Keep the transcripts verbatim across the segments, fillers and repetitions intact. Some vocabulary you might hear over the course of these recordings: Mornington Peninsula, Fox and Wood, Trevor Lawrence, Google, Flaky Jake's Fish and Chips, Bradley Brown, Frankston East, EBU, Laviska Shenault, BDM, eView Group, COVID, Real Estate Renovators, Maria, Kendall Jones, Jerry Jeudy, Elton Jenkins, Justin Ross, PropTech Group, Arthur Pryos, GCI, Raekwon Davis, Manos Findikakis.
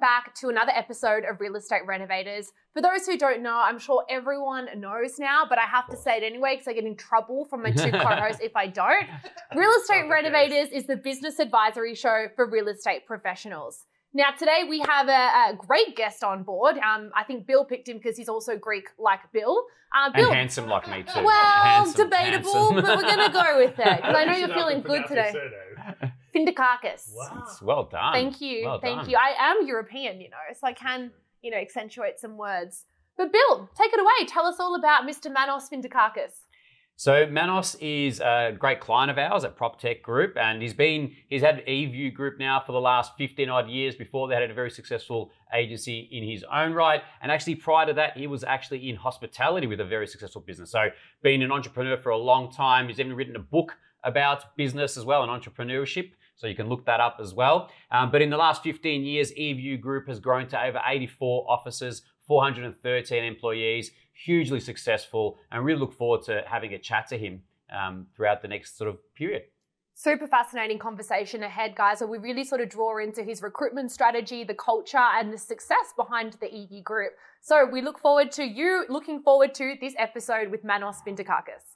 back to another episode of Real Estate Renovators. For those who don't know, I'm sure everyone knows now, but I have to say it anyway because I get in trouble from my two co-hosts if I don't. Real Estate Renovators is the business advisory show for real estate professionals. Now, today we have a, a great guest on board. Um, I think Bill picked him because he's also Greek like Bill. Uh, Bill. And handsome like me too. Well, handsome, debatable, handsome. But we're going to go with it because I know you're feeling good today. Findikakis. Wow. It's well done. Thank you. Well Thank done. you. I am European, you know, so I can, you know, accentuate some words. But Bill, take it away. Tell us all about Mister Manos Findikakis. So Manos is a great client of ours at PropTech Group, and he's been he's had an eView Group now for the last fifteen odd years. Before they had a very successful agency in his own right, and actually prior to that, he was actually in hospitality with a very successful business. So being an entrepreneur for a long time, he's even written a book about business as well and entrepreneurship. So you can look that up as well. Um, but in the last fifteen years, eView Group has grown to over eighty-four offices, four hundred thirteen employees, hugely successful, and really look forward to having a chat to him um, throughout the next sort of period. Super fascinating conversation ahead, guys, where we really sort of draw into his recruitment strategy, the culture, and the success behind the eView Group. So we look forward to you looking forward to this episode with Manos Findikakis.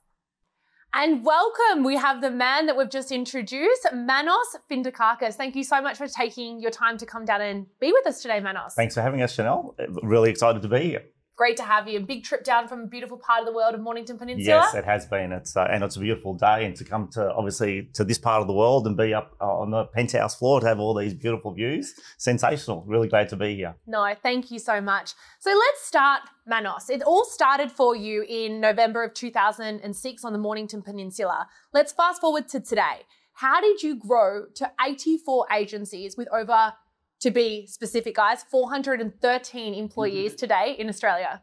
And welcome, we have the man that we've just introduced, Manos Findikakis. Thank you so much for taking your time to come down and be with us today, Manos. Thanks for having us, Chanel. Really excited to be here. Great to have you. A big trip down from a beautiful part of the world of Mornington Peninsula. Yes, it has been. It's uh, and it's a beautiful day, and to come to obviously to this part of the world and be up uh, on the penthouse floor to have all these beautiful views, sensational. Really glad to be here. No, thank you so much. So let's start, Manos. It all started for you in November of two thousand six on the Mornington Peninsula. Let's fast forward to today. How did you grow to eighty-four agencies with over, to be specific, guys, four hundred thirteen employees mm-hmm. today in Australia?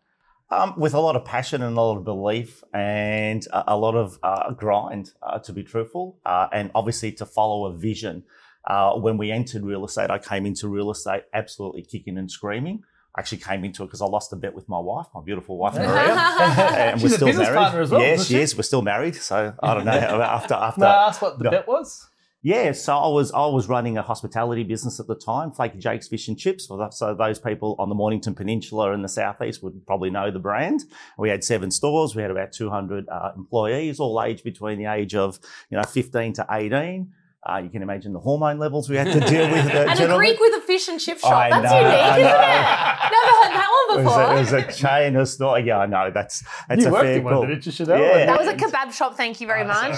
Um, with a lot of passion and a lot of belief and a, a lot of uh, grind, uh, to be truthful, uh, and obviously to follow a vision. Uh, when we entered real estate, I came into real estate absolutely kicking and screaming. I actually came into it because I lost a bet with my wife, my beautiful wife, Maria. And we're She's still a business married. Partner as well, yeah, she, she is. We're still married. So I don't know. after after. No, that's what the bet was. Yeah, so I was I was running a hospitality business at the time, Flaky Jake's Fish and Chips. So those people on the Mornington Peninsula in the southeast would probably know the brand. We had seven stores. We had about two hundred uh, employees, all aged between the age of you know fifteen to eighteen. Uh, you can imagine the hormone levels we had to deal with. Uh, and gentlemen. A Greek with a fish and chip shop. I that's know, unique, isn't it? Never heard that one before. It was a, it was a chain of store. Yeah, I know. That's, that's a fair call. You worked in one, didn't you, Chanel? Yeah. That was a kebab shop, thank you very much.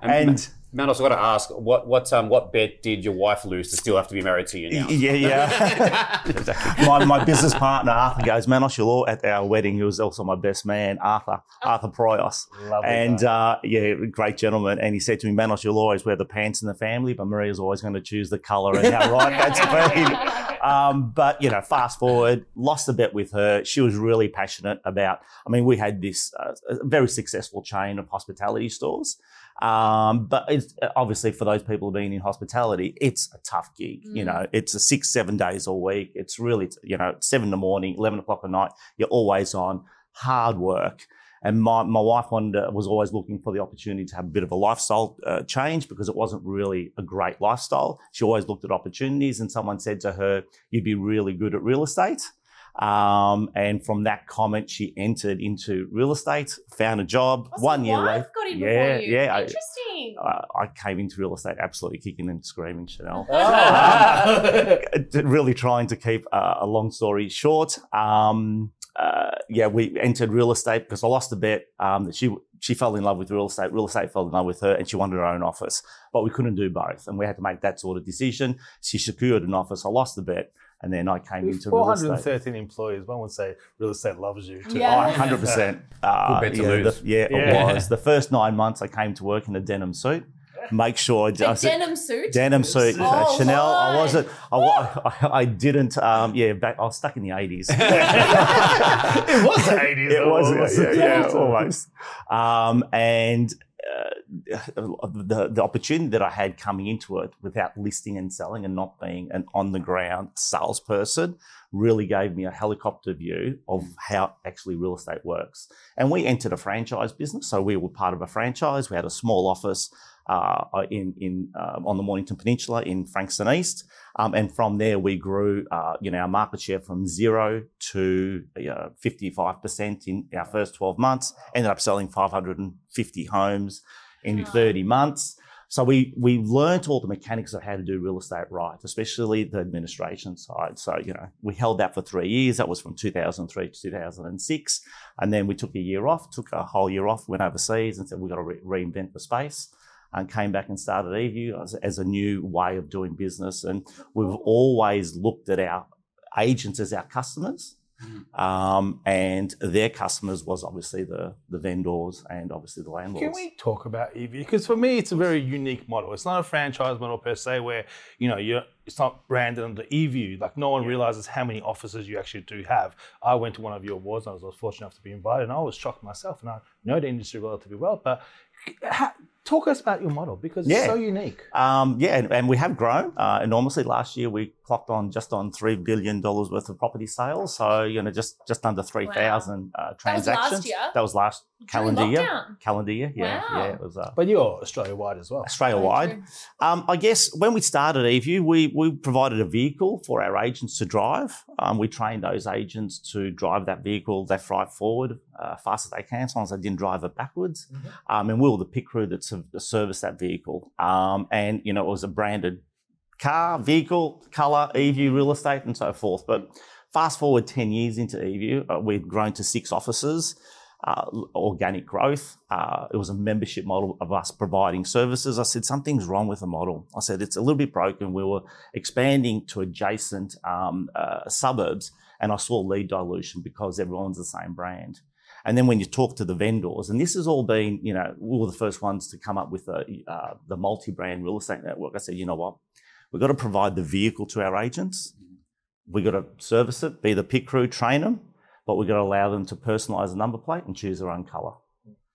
and... Manos, I've got to ask, what what um what bet did your wife lose to still have to be married to you now? Yeah, yeah. exactly. My my business partner, Arthur, goes, Manos, you'll all at our wedding. He was also my best man, Arthur, oh. Arthur Pryos. Lovely. And, uh, yeah, great gentleman. And he said to me, Manos, you'll always wear the pants in the family, but Maria's always going to choose the colour and how right that's been. Um, but, you know, fast forward, lost the bet with her. She was really passionate about, I mean, we had this uh, very successful chain of hospitality stores. Um, but it's, obviously for those people being in hospitality, it's a tough gig. Mm. You know, it's a six, seven days all week. It's really, you know, seven in the morning, eleven o'clock at night. You're always on hard work. And my, my wife wanted to, was always looking for the opportunity to have a bit of a lifestyle uh, change because it wasn't really a great lifestyle. She always looked at opportunities, and someone said to her, you'd be really good at real estate. Um, and from that comment, she entered into real estate, found a job. Oh, so one year later. Got in yeah, before you. Yeah. Interesting. I, I came into real estate absolutely kicking and screaming, Chanel. Oh. Um, really trying to keep uh, a long story short. Um, Uh, yeah, we entered real estate because I lost a bet um, that she she fell in love with real estate. Real estate fell in love with her, and she wanted her own office. But we couldn't do both, and we had to make that sort of decision. She secured an office. I lost the bet, and then I came with into real estate. four hundred thirteen employees. One would say real estate loves you. Too. Yeah, one hundred percent. Uh, Good bet to yeah, lose. The, yeah, yeah, it was. The first nine months I came to work in a denim suit. Make sure I did. Denim suit? Denim suit. Oh, uh, Chanel, I wasn't, I, I, I didn't, um, yeah, back, I was stuck in the eighties. It was the eighties. It was, yeah, yeah, yeah, almost. Um, and uh, the, the opportunity that I had coming into it without listing and selling and not being an on-the-ground salesperson really gave me a helicopter view of how actually real estate works. And we entered a franchise business. So we were part of a franchise. We had a small office uh, in, in uh, on the Mornington Peninsula in Frankston East. Um, and from there, we grew uh, you know, our market share from zero to you know, fifty-five percent in our first twelve months, ended up selling five hundred fifty homes in thirty months. So we we learned all the mechanics of how to do real estate right, especially the administration side. So, you know, we held that for three years. That was from two thousand three to two thousand six. And then we took a year off, took a whole year off, went overseas and said, we've got to re- reinvent the space. And came back and started eView as, as a new way of doing business. And we've always looked at our agents as our customers. Mm-hmm. Um, and their customers was obviously the, the vendors and obviously the landlords. Can we talk about eView? Because for me, it's a very unique model. It's not a franchise model per se where, you know, you're, it's not branded under eView. Like no one yeah. realizes how many offices you actually do have. I went to one of your awards and I was, I was fortunate enough to be invited and I was shocked myself and I know the industry relatively well, but how, talk us about your model because it's yeah. so unique. Um, yeah, and, and we have grown uh, enormously. Last year we clocked on just on three billion dollars worth of property sales. So you know, just just under three thousand wow. uh, transactions. That was last year. That was last calendar year. Calendar year. Yeah, wow. yeah, it was. Uh, but you're Australia wide as well. Australia wide. Um, I guess when we started eView, we we provided a vehicle for our agents to drive. Um, we trained those agents to drive that vehicle left, right, forward, uh, fast as they can, as long as they didn't drive it backwards. Mm-hmm. Um, and we were the pit crew that serviced that vehicle. Um, and, you know, it was a branded car, vehicle, colour, eView, real estate and so forth. But fast forward ten years into eView, uh, we'd grown to six offices, uh, organic growth. Uh, it was a membership model of us providing services. I said, something's wrong with the model. I said, it's a little bit broken. We were expanding to adjacent um, uh, suburbs and I saw lead dilution because everyone's the same brand. And then when you talk to the vendors, and this has all been, you know, we were the first ones to come up with the, uh, the multi-brand real estate network. I said, you know what, we've got to provide the vehicle to our agents. We've got to service it, be the pit crew, train them, but we've got to allow them to personalise the number plate and choose their own colour.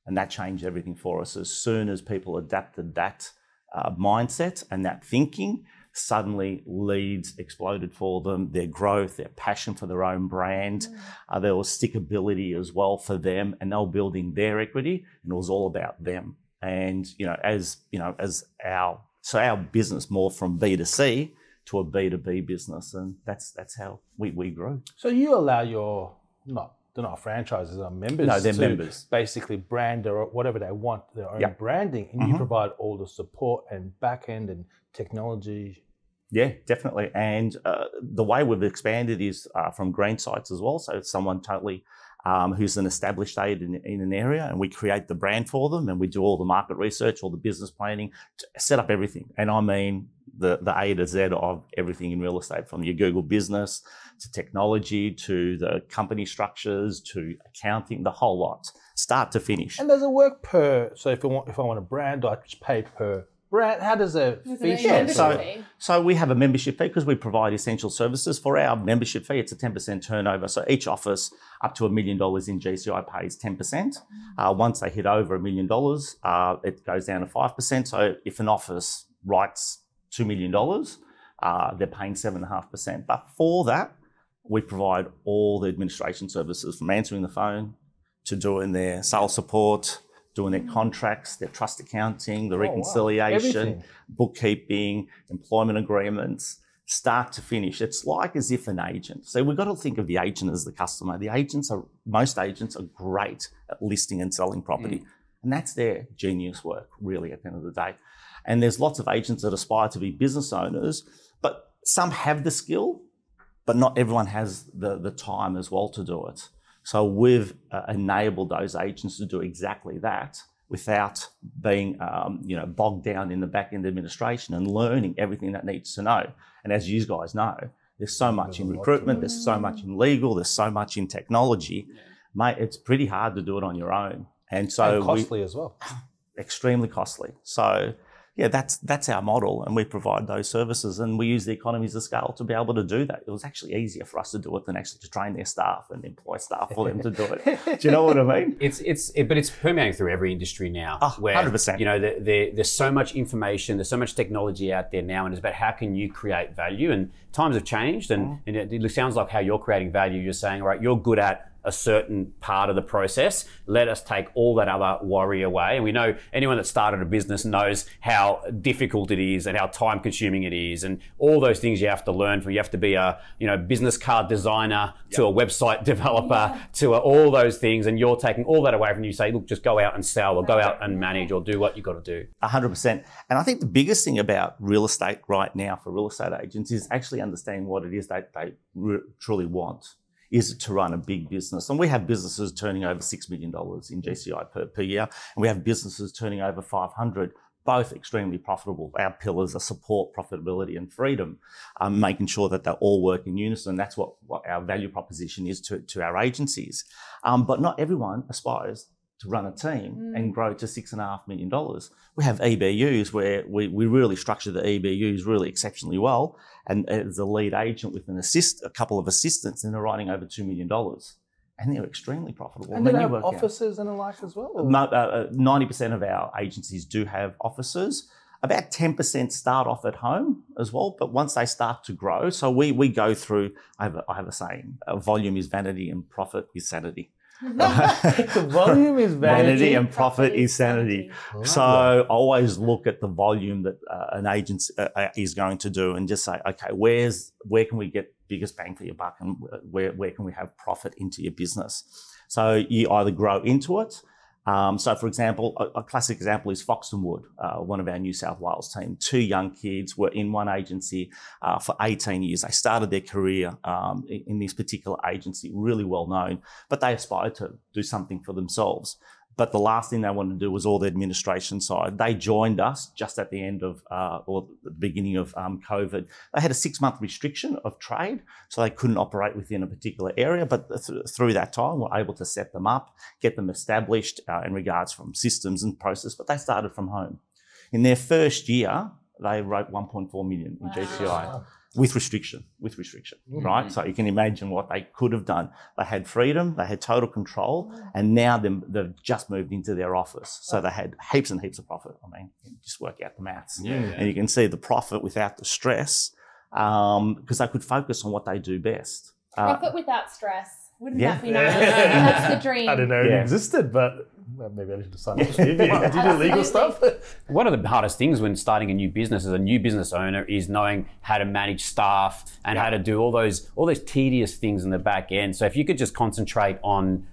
And that changed everything for us. As soon as people adapted that uh, mindset and that thinking, suddenly leads exploded for them, their growth, their passion for their own brand. Mm. Uh, there was stickability as well for them and they were building their equity and it was all about them. And, you know, as, you know, as our, so our business more from B to C to a B to B business and that's, that's how we, we grew. So you allow your, not, they're not franchises, they're members. No, they're to members. Basically brand or whatever they want, their own yep. branding and mm-hmm. you provide all the support and back end and technology. Yeah, definitely. And uh, the way we've expanded is uh, from green sites as well. So it's someone totally um, who's an established aid in, in an area and we create the brand for them and we do all the market research, all the business planning, set up everything. And I mean the, the A to Z of everything in real estate, from your Google business to technology to the company structures to accounting, the whole lot, start to finish. And does it work per, so if I want, if I want a brand, I just pay per brand, how does a fee yeah, so, so we have a membership fee because we provide essential services. For our membership fee, it's a ten percent turnover. So each office up to a million dollars in G C I pays ten percent. Uh, once they hit over a million dollars, uh, it goes down to five percent. So if an office writes two million dollars, uh, they're paying seven point five percent. But for that, we provide all the administration services from answering the phone to doing their sales support, doing their contracts, their trust accounting, the reconciliation, oh, wow. bookkeeping, employment agreements, start to finish. It's like as if an agent. So we've got to think of the agent as the customer. The agents are, most agents are great at listing and selling property. Mm. And that's their genius work, really, at the end of the day. And there's lots of agents that aspire to be business owners, but some have the skill, but not everyone has the, the time as well to do it. So we've uh, enabled those agents to do exactly that without being um, you know, bogged down in the back-end administration and learning everything that needs to know. And as you guys know, there's so much there's in recruitment, there's so much in legal, there's so much in technology. Yeah. Mate, it's pretty hard to do it on your own. And so- And costly we, as well. Extremely costly. So yeah, that's that's our model, and we provide those services, and we use the economies of scale to be able to do that. It was actually easier for us to do it than actually to train their staff and employ staff for them to do it. Do you know what I mean? It's it's it, but it's permeating through every industry now. Oh, where, one hundred percent. You know, there, there, there's so much information, there's so much technology out there now, and it's about how can you create value. And times have changed, and, mm. and it, it sounds like how you're creating value. You're saying, all right, you're good at a certain part of the process, let us take all that other worry away. And we know anyone that started a business knows how difficult it is and how time consuming it is, and all those things you have to learn from. You have to be a you know business card designer yep. to a website developer yeah. to a, all those things, and you're taking all that away from you. Say, look, just go out and sell, or go out and manage, or do what you got to do. one hundred percent. And I think the biggest thing about real estate right now for real estate agents is actually understanding what it is that they re- truly want. Is to run a big business. And we have businesses turning over six million dollars in G C I per, per year, and we have businesses turning over five hundred, both extremely profitable. Our pillars are support, profitability, and freedom, um, making sure that they all work in unison. That's what, what our value proposition is to, to our agencies. Um, but not everyone aspires to run a team mm. and grow to six and a half million dollars. We have E B Us where we, we really structure the E B Us really exceptionally well. And as a lead agent with an assist, a couple of assistants, and they're writing over two million dollars, and they're extremely profitable. And, and they have offices out. And the like as well. Ninety percent of our agencies do have offices. About ten percent start off at home as well, but once they start to grow, so we we go through. I have a, I have a saying: uh, volume is vanity, and profit is sanity. The volume is vanity, vanity and profit is sanity. Wow. So always look at the volume that uh, an agent uh, is going to do, and just say, okay, where's where can we get biggest bang for your buck, and where where can we have profit into your business? So you either grow into it. Um, so, for example, a, a classic example is Fox and Wood, uh, one of our New South Wales team. Two young kids were in one agency uh, for eighteen years. They started their career um, in this particular agency, really well known, but they aspired to do something for themselves. But the last thing they wanted to do was all the administration side. They joined us just at the end of, uh, or the beginning of um, COVID. They had a six-month restriction of trade, so they couldn't operate within a particular area. But th- through that time, we're able to set them up, get them established uh, in regards from systems and process. But they started from home. In their first year, they wrote one point four million dollars in G C I. Wow. With restriction, with restriction, mm-hmm. right? So you can imagine what they could have done. They had freedom, they had total control, and now they've just moved into their office. So they had heaps and heaps of profit. I mean, just work out the maths. Yeah, yeah. And you can see the profit without the stress, um, because they could focus on what they do best. Uh, profit without stress. Wouldn't yeah. that be nice? That's the dream. I didn't know it yeah. existed, but well, maybe I should have signed up for eView. Yeah. Do you do legal stuff? One of the hardest things when starting a new business as a new business owner is knowing how to manage staff and yeah. how to do all those all those tedious things in the back end. So if you could just concentrate on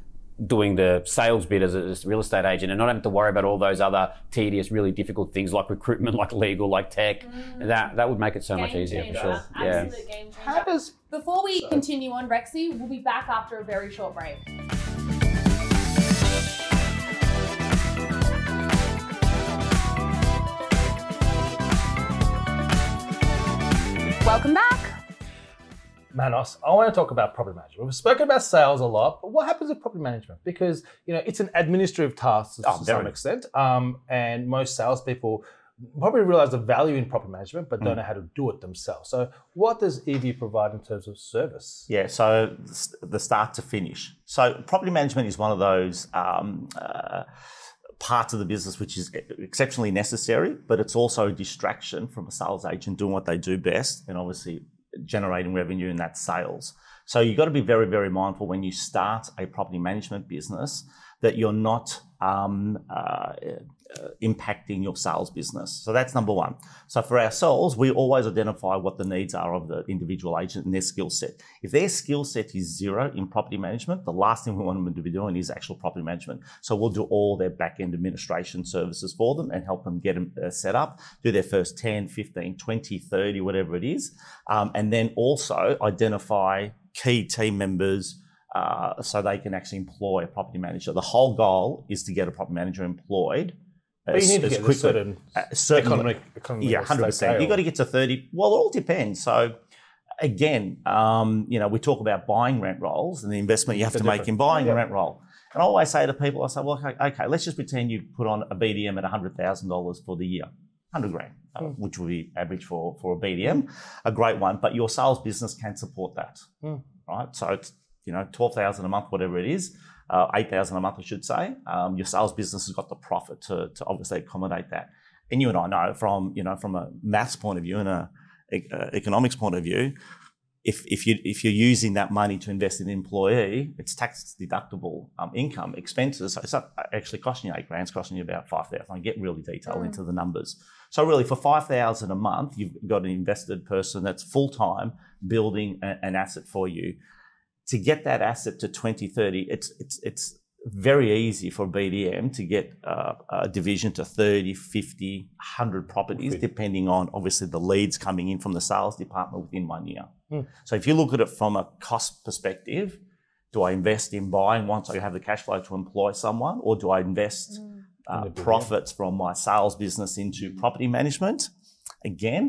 doing the sales bit as a real estate agent and not having to worry about all those other tedious, really difficult things like recruitment, like legal, like tech, mm. that that would make it so game much easier changer. For sure. Absolute yeah. game changer. How does Before we continue on, Rexy, we'll be back after a very short break. Welcome back. Manos, I want to talk about property management. We've spoken about sales a lot, but what happens with property management? Because, you know, it's an administrative task to, oh, to some extent, um, and most salespeople probably realize the value in property management, but don't know how to do it themselves. So what does eView provide in terms of service? Yeah, so the start to finish. So property management is one of those um, uh, parts of the business which is exceptionally necessary, but it's also a distraction from a sales agent doing what they do best and obviously generating revenue, and that's sales. So you've got to be very, very mindful when you start a property management business that you're not um, uh, Uh, impacting your sales business. So that's number one. So for ourselves, we always identify what the needs are of the individual agent and their skill set. If their skill set is zero in property management, the last thing we want them to be doing is actual property management. So we'll do all their back-end administration services for them and help them get them uh, set up, do their first ten, fifteen, twenty, thirty, whatever it is, um, and then also identify key team members uh, so they can actually employ a property manager. The whole goal is to get a property manager employed. But as, you need to get a certain, uh, certain economic, economic yeah, one hundred percent. You've got to get to thirty. Well, it all depends. So, again, um, you know, we talk about buying rent rolls and the investment you have They're to different. Make in buying yeah. a rent roll. And I always say to people, I say, well, okay, okay, let's just pretend you put on a B D M at one hundred thousand dollars for the year. one hundred grand, uh, mm. which would be average for, for a B D M, mm. a great one, but your sales business can support that, mm. right? So it's, you know, twelve thousand a month, whatever it is, uh, eight thousand a month, I should say. Um, your sales business has got the profit to, to obviously accommodate that. And you and I know from, you know, from a maths point of view and a, a economics point of view, If if you if you're using that money to invest in an employee, it's tax deductible um, income expenses. So it's not actually costing you eight grand; it's costing you about five thousand. I get really detailed mm. into the numbers. So really, for five thousand a month, you've got an invested person that's full time building a, an asset for you. To get that asset to twenty thirty, it's it's it's very easy for B D M to get uh, a division to thirty, fifty, one hundred properties, okay. depending on obviously the leads coming in from the sales department within one year. Mm. So if you look at it from a cost perspective, do I invest in buying once I have the cash flow to employ someone, or do I invest mm. uh, profits from my sales business into property management? Again,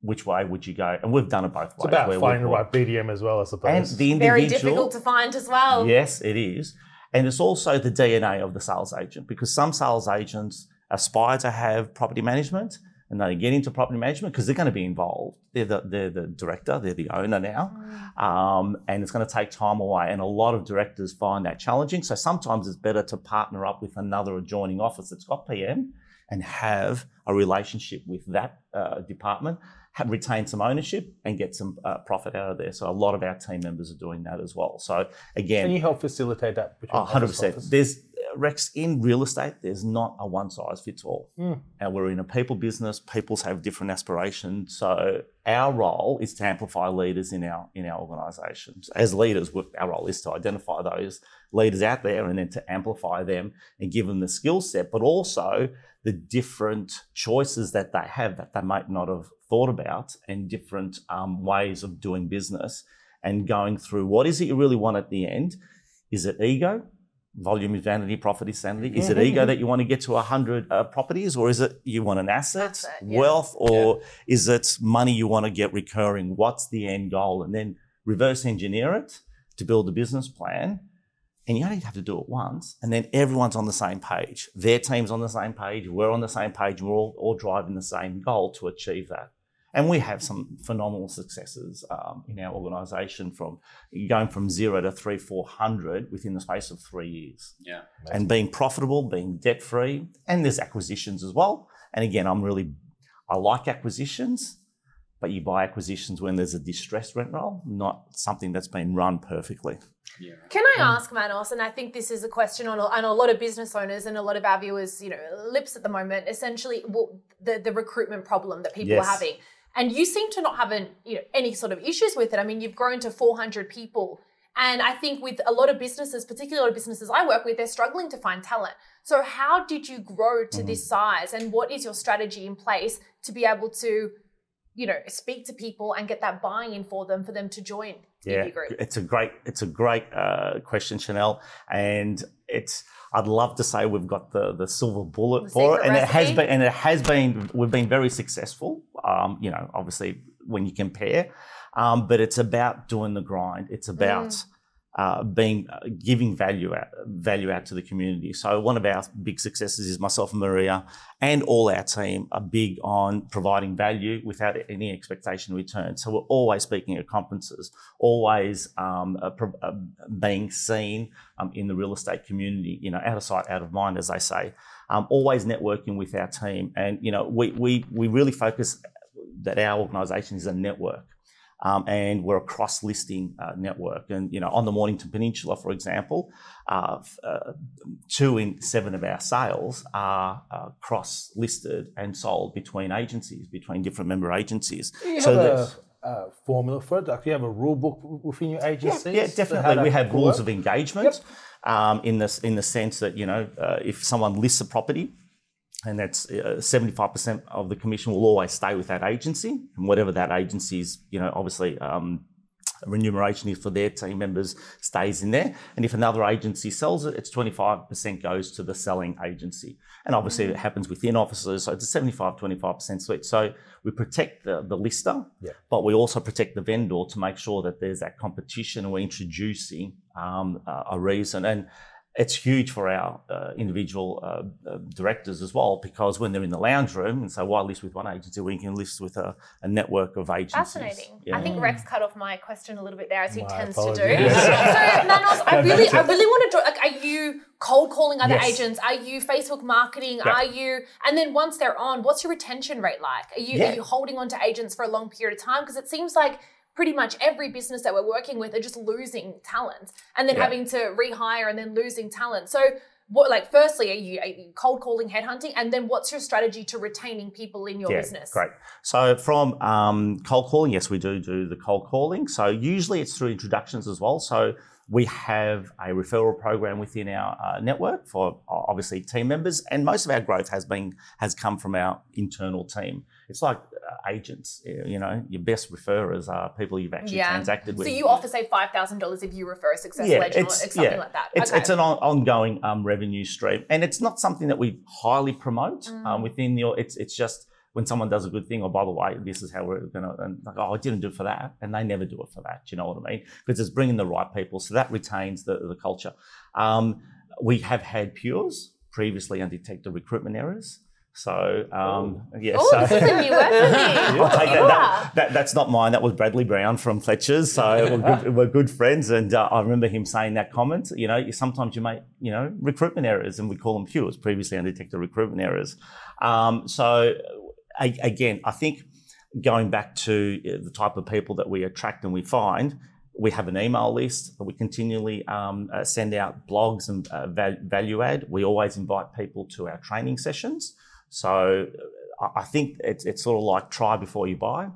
which way would you go? And we've done it both ways. It's about finding the right B D M as well, I suppose. And the individual. Very difficult to find as well. Yes, it is. And it's also the D N A of the sales agent, because some sales agents aspire to have property management and they get into property management because they're going to be involved. They're the, they're the director, they're the owner now, mm. um, and it's going to take time away. And a lot of directors find that challenging. So sometimes it's better to partner up with another adjoining office that's got P M and have a relationship with that uh, department, have, retain some ownership and get some uh, profit out of there. So a lot of our team members are doing that as well. So again... Can you help facilitate that? Oh, one hundred percent. There's, Rex, in real estate, there's not a one-size-fits-all. Mm. And we're in a people business. Peoples have different aspirations. So our role is to amplify leaders in our in our organisations. As leaders, our role is to identify those leaders out there and then to amplify them and give them the skill set, but also the different choices that they have that they might not have thought about, and different um, ways of doing business, and going through what is it you really want at the end. Is it ego? Volume is vanity, profit is sanity. Is mm-hmm. it ego that you want to get to one hundred uh, properties, or is it you want an asset, asset yeah. wealth, or yeah. is it money you want to get recurring? What's the end goal? And then reverse engineer it to build a business plan. And you only have to do it once, and then everyone's on the same page. Their team's on the same page, we're on the same page, we're all, all driving the same goal to achieve that. And we have some phenomenal successes um, in our organisation, from going from zero to three, four hundred within the space of three years. Yeah, amazing. And being profitable, being debt-free, and there's acquisitions as well. And again, I'm really, I like acquisitions, but you buy acquisitions when there's a distressed rent roll, not something that's been run perfectly. Yeah. Can I ask, Manos, and I think this is a question on a, on a lot of business owners and a lot of our viewers, you know, lips at the moment, essentially well, the, the recruitment problem that people yes. are having. And you seem to not have an, you know, any sort of issues with it. I mean, you've grown to four hundred people. And I think with a lot of businesses, particularly a lot of businesses I work with, they're struggling to find talent. So how did you grow to mm. this size, and what is your strategy in place to be able to, you know, speak to people and get that buy-in for them, for them to join the yeah, group? It's a great, it's a great uh, question, Chanel. And it's, I'd love to say we've got the, the silver bullet the for it. And recipe. it has been, and it has been, we've been very successful, um, you know, obviously when you compare, um, but it's about doing the grind. It's about mm. uh, being, uh, giving value out, value out to the community. So one of our big successes is myself and Maria and all our team are big on providing value without any expectation return. So we're always speaking at conferences, always um, uh, pro- uh, being seen um, in the real estate community, you know, out of sight, out of mind, as they say, um, always networking with our team. And, you know, we we we really focus that our organisation is a network. Um, and we're a cross-listing uh, network. And, you know, on the Mornington Peninsula, for example, uh, uh, two in seven of our sales are uh, cross-listed and sold between agencies, between different member agencies. Do you so have a, a formula for it? Like, do you have a rule book within your agencies? Yeah, yeah definitely. We have rules work? of engagement yep. um, in, this, in the sense that, you know, uh, if someone lists a property, and that's uh, seventy-five percent of the commission will always stay with that agency, and whatever that agency's, you know, obviously um, remuneration is for their team members stays in there. And if another agency sells it, it's twenty-five percent goes to the selling agency. And obviously mm-hmm. it happens within offices, so it's a seventy-five, twenty-five percent split. So we protect the, the lister, yeah. but we also protect the vendor to make sure that there's that competition, and we're introducing um, a, a reason. And it's huge for our uh, individual uh, uh, directors as well, because when they're in the lounge room and say, why list with one agency when you can list with a, a network of agencies? Fascinating. Yeah. I think Rex cut off my question a little bit there, as he my tends apologies. to do. So, Manos, I really, I really want to draw, like, are you cold calling other yes. agents? Are you Facebook marketing? Yep. Are you, and then once they're on, what's your retention rate like? Are you, yeah. are you holding on to agents for a long period of time? Because it seems like pretty much every business that we're working with are just losing talent and then yeah. having to rehire and then losing talent. So what, like, firstly, are you, are you cold calling, headhunting? And then what's your strategy to retaining people in your yeah, business? Great. So from um, cold calling, yes, we do do the cold calling. So usually it's through introductions as well. So we have a referral program within our uh, network for obviously team members, and most of our growth has been has come from our internal team. It's like uh, agents, you know, your best referrers are people you've actually yeah. transacted with. So you offer, say, five thousand dollars if you refer a successful yeah, agent or something yeah. like that. It's, okay. it's an on- ongoing um, revenue stream, and it's not something that we highly promote mm. um, within the. It's it's just. When someone does a good thing, or oh, by the way, this is how we're going to, and like, oh, I didn't do it for that. And they never do it for that. Do you know what I mean? Because it's bringing the right people. So that retains the, the culture. Um, we have had Pures previously undetected recruitment errors. So, um, Ooh. yeah. Oh, so, this is a new word for me. I'll take that, that, that, that's not mine. That was Bradley Brown from Fletcher's. So we're good, we're good friends. And uh, I remember him saying that comment, you know, sometimes you make, you know, recruitment errors, and we call them Pures, previously undetected recruitment errors. Um, so, I, again, I think going back to the type of people that we attract and we find, we have an email list that we continually um, uh, send out blogs and uh, val- value add. We always invite people to our training sessions. So I, I think it's, it's sort of like try before you buy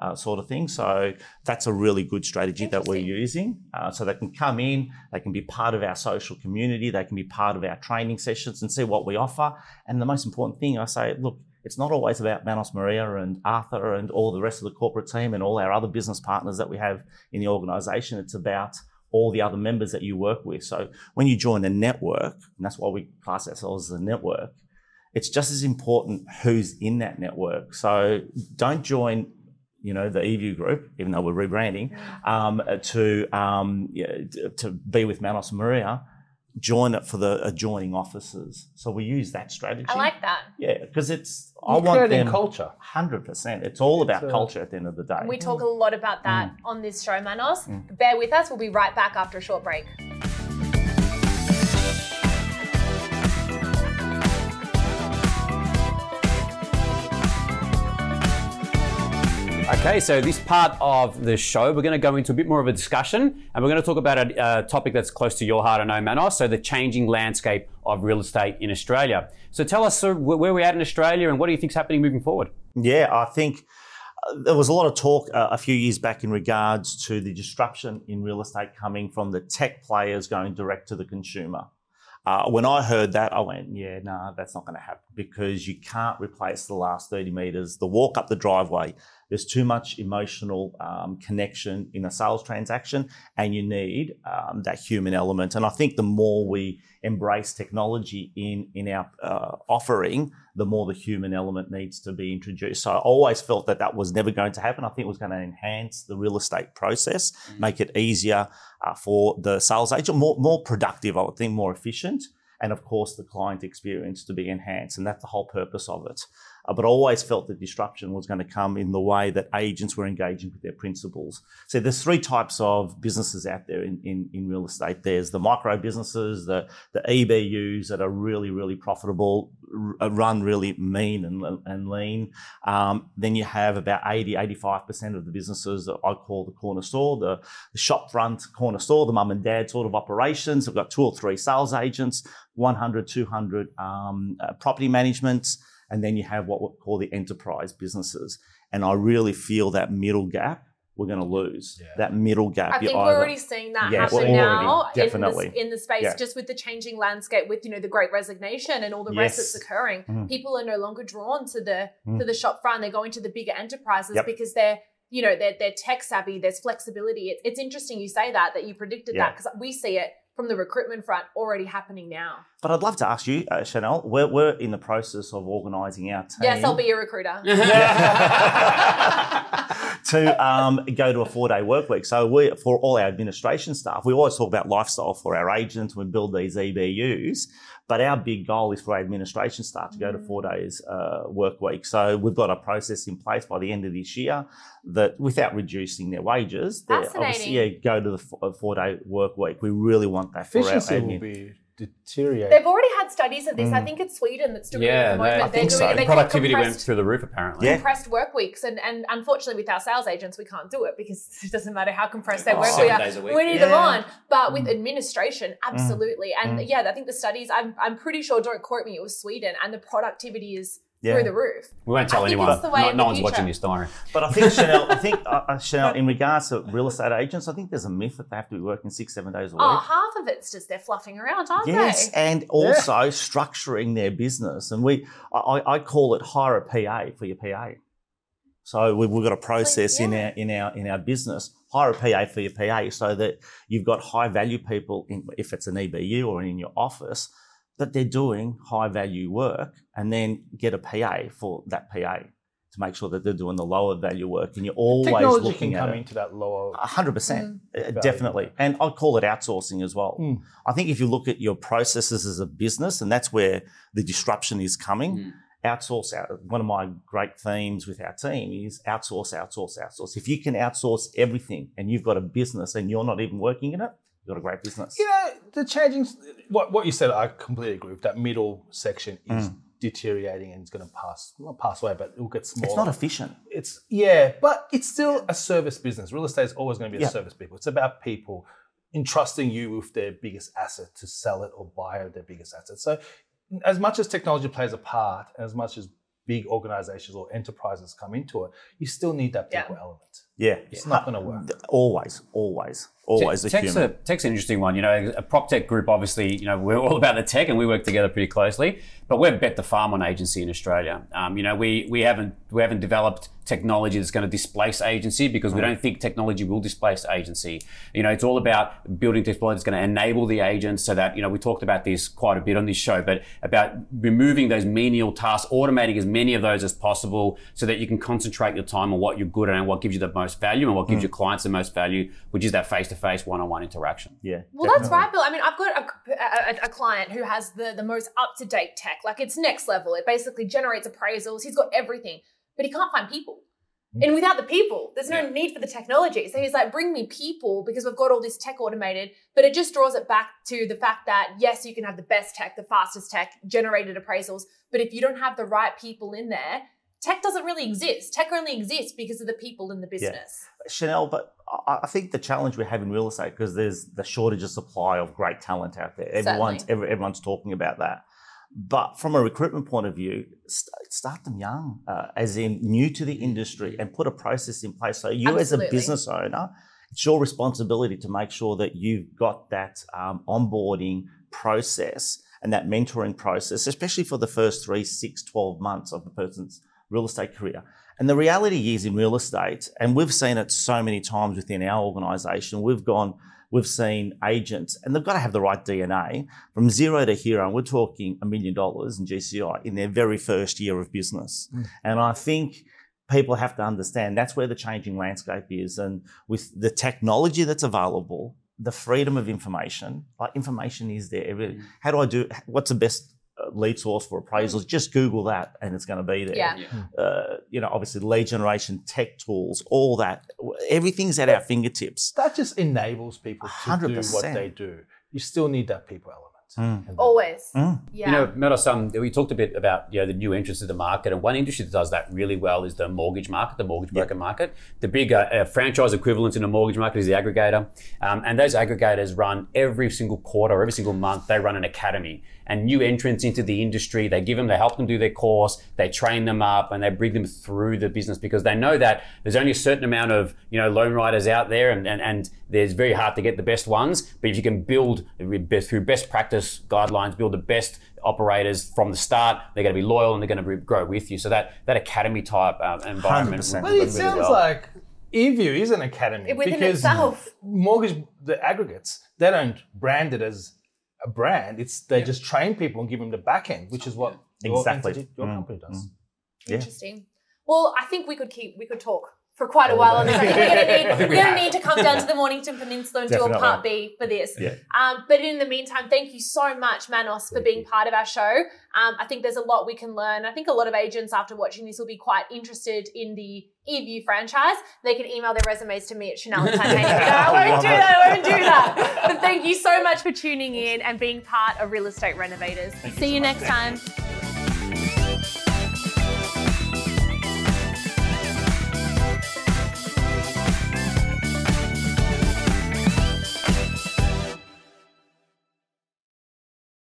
uh, sort of thing. So that's a really good strategy that we're using. Uh, so they can come in, they can be part of our social community, they can be part of our training sessions and see what we offer. And the most important thing I say, look, it's not always about Manos, Maria and Arthur and all the rest of the corporate team and all our other business partners that we have in the organisation. It's about all the other members that you work with. So when you join a network, and that's why we class ourselves as a network, it's just as important who's in that network. So don't join, you know, the eView Group, even though we're rebranding, um, to, um, to be with Manos and Maria. Join it for the adjoining offices. So we use that strategy. I like that. Yeah, because it's You're I want them culture. one hundred percent. It's all about so, culture at the end of the day. We talk mm. a lot about that mm. on this show, Manos. Mm. Bear with us. We'll be right back after a short break. Okay, so this part of the show, we're going to go into a bit more of a discussion, and we're going to talk about a uh, topic that's close to your heart, I know, Manos, so the changing landscape of real estate in Australia. So tell us sir, where we're at in Australia and what do you think's happening moving forward? Yeah, I think there was a lot of talk uh, a few years back in regards to the disruption in real estate coming from the tech players going direct to the consumer. Uh, when I heard that, I went, yeah, no, nah, that's not going to happen, because you can't replace the last thirty metres, the walk up the driveway. There's too much emotional um, connection in a sales transaction, and you need um, that human element. And I think the more we embrace technology in, in our uh, offering, the more the human element needs to be introduced. So I always felt that that was never going to happen. I think it was going to enhance the real estate process, mm-hmm. make it easier uh, for the sales agent, more, more productive, I would think, more efficient, and of course the client experience to be enhanced, and that's the whole purpose of it. Uh, but I always felt that disruption was going to come in the way that agents were engaging with their principals. So there's three types of businesses out there in, in, in real estate. There's the micro businesses, the, the E B Us that are really, really profitable, r- run really mean and, and lean. Um, then you have about eighty, eighty-five percent of the businesses that I call the corner store, the, the shop front corner store, the mum and dad sort of operations. We've got two or three sales agents, one hundred, two hundred um, uh, property managements. And then you have what we call the enterprise businesses. And I really feel that middle gap we're going to lose. Yeah. That middle gap. I think either, we're already seeing that yes, happen now already, definitely. In, the, in the space, yeah. just with the changing landscape with, you know, the Great Resignation and all the yes. rest that's occurring. Mm. People are no longer drawn to the mm. to the shop front. They're going to the bigger enterprises yep. because they're, you know, they're, they're tech savvy. There's flexibility. It's, it's interesting you say that, that you predicted yeah. that, because we see it from the recruitment front already happening now. But I'd love to ask you, uh, Chanel, we're, we're in the process of organising our team. Yes, I'll be your recruiter. to um, go to a four-day work week. So we, for all our administration staff, we always talk about lifestyle for our agents. We build these E B Us. But our big goal is for our administration staff to go to four days uh, work week. So we've got a process in place by the end of this year that, without reducing their wages, they obviously yeah, go to the four, four day work week. We really want that for our admin. Will be deteriorate. They've already had studies of this. Mm. I think it's Sweden that's doing yeah, it at the moment. They, I think so. Doing, productivity went through the roof apparently. Yeah. Compressed work weeks, and, and unfortunately with our sales agents we can't do it because it doesn't matter how compressed their oh, work we are. Days a week. We need yeah. them on. But with mm. administration, absolutely. Mm. And mm. yeah, I think the studies. I'm I'm pretty sure. Don't quote me. It was Sweden, and the productivity is. Yeah. Through the roof. We won't tell anyone. No, no one's watching this, don't worry. But I think, Chanel, I think uh, Chanel, in regards to real estate agents, I think there's a myth that they have to be working six, seven days a week. Oh, half of it's just they're fluffing around, aren't yes, they? Yes, and also yeah. structuring their business. And we, I, I call it hire a P A for your P A. So we've, we've got a process like, yeah. in our in our in our business. Hire a P A for your P A so that you've got high value people. In, if it's an E B U or in your office. That they're doing high value work, and then get a P A for that P A to make sure that they're doing the lower value work, and you're always technology looking can come at it. Into that lower one hundred percent value. Definitely. And I'd call it outsourcing as well. Mm. I think if you look at your processes as a business, and that's where the disruption is coming, mm. outsource out. One of my great themes with our team is outsource, outsource, outsource. If you can outsource everything and you've got a business and you're not even working in it, you've got a great business. You know, the changing, what, what you said, I completely agree with. That middle section is mm. deteriorating and it's going to pass, not pass away, but it will get smaller. It's not efficient. It's, yeah, but it's still a service business. Real estate is always going to be a yep. service people. It's about people entrusting you with their biggest asset to sell it or buy their biggest asset. So as much as technology plays a part, and as much as big organizations or enterprises come into it, you still need that people yeah. element. Yeah. It's yeah. not going to work. Always, always, always. Te- tech's, a, tech's an interesting one. You know, a PropTech Group, obviously, you know, we're all about the tech and we work together pretty closely, but we've bet the farm on agency in Australia. Um, you know, we we haven't we haven't developed technology that's going to displace agency because we don't think technology will displace agency. You know, it's all about building technology that's going to enable the agent so that, you know, we talked about this quite a bit on this show, but about removing those menial tasks, automating as many of those as possible so that you can concentrate your time on what you're good at and what gives you the most value and what gives mm. your clients the most value, which is that face-to-face one-on-one interaction. Yeah. Well, definitely. That's right, Bill. I mean, I've got a, a, a client who has the, the most up-to-date tech. Like, it's next level. It basically generates appraisals. He's got everything, but he can't find people. Mm. And without the people, there's no yeah. need for the technology. So he's like, bring me people because we've got all this tech automated, but it just draws it back to the fact that, yes, you can have the best tech, the fastest tech, generated appraisals, but if you don't have the right people in there, tech doesn't really exist. Tech only exists because of the people in the business. Yeah. Chanel, but I think the challenge we have in real estate, because there's the shortage of supply of great talent out there. Everyone's every, everyone's talking about that. But from a recruitment point of view, st- start them young, uh, as in new to the industry, and put a process in place. So you Absolutely. As a business owner, it's your responsibility to make sure that you've got that um, onboarding process and that mentoring process, especially for the first three, six, twelve months of the person's real estate career. And the reality is in real estate, and we've seen it so many times within our organisation, we've gone, we've seen agents, and they've got to have the right D N A, from zero to hero, and we're talking a million dollars in G C I in their very first year of business. Mm. And I think people have to understand that's where the changing landscape is. And with the technology that's available, the freedom of information, like information is there. Mm. How do I do, what's the best lead source for appraisals? Just Google that and it's going to be there. Yeah. Yeah. Uh, you know, obviously lead generation, tech tools, all that. Everything's at our fingertips. That just enables people to one hundred percent do what they do. You still need that people element. Mm. Always. Mm. Yeah. You know, Manos, um, we talked a bit about, you know, the new entrants to the market, and one industry that does that really well is the mortgage market, the mortgage broker yeah. market. The big uh, uh, franchise equivalent in the mortgage market is the aggregator. Um, and those aggregators run every single quarter, every single month, they run an academy. And new entrants into the industry, they give them, they help them do their course, they train them up, and they bring them through the business because they know that there's only a certain amount of, you know, loan riders out there, and, and, and there's very hard to get the best ones. But if you can build through best practice guidelines, build the best operators from the start, they're going to be loyal and they're going to be, grow with you. So that that academy type um, environment. one hundred percent. But it sounds well. like eView is an academy it within because itself. Mortgage, the aggregates, they don't brand it as a brand, it's they yeah. just train people and give them the back end, which is what exactly your, entity, your mm. company does. Mm. Yeah. Interesting. Well, I think we could keep we could talk. for quite a while. And they're like, you're going to need to come down to the Mornington Peninsula and Definitely. do a part B for this. Yeah. Um, but in the meantime, thank you so much, Manos, for being part of our show. Um, I think there's a lot we can learn. I think a lot of agents after watching this will be quite interested in the eView franchise. They can email their resumes to me at Chanel and Titanium. No, I won't do that. I won't do that. But thank you so much for tuning in and being part of Real Estate Renovators. Thank See you, so you next time.